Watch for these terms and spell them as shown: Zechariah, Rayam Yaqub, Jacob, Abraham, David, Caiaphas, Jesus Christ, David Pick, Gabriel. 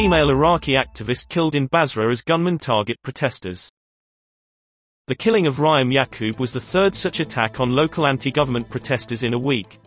female Iraqi activist killed in Basra as gunmen target protesters. The killing of Rayam Yaqub was the third such attack on local anti-government protesters in a week.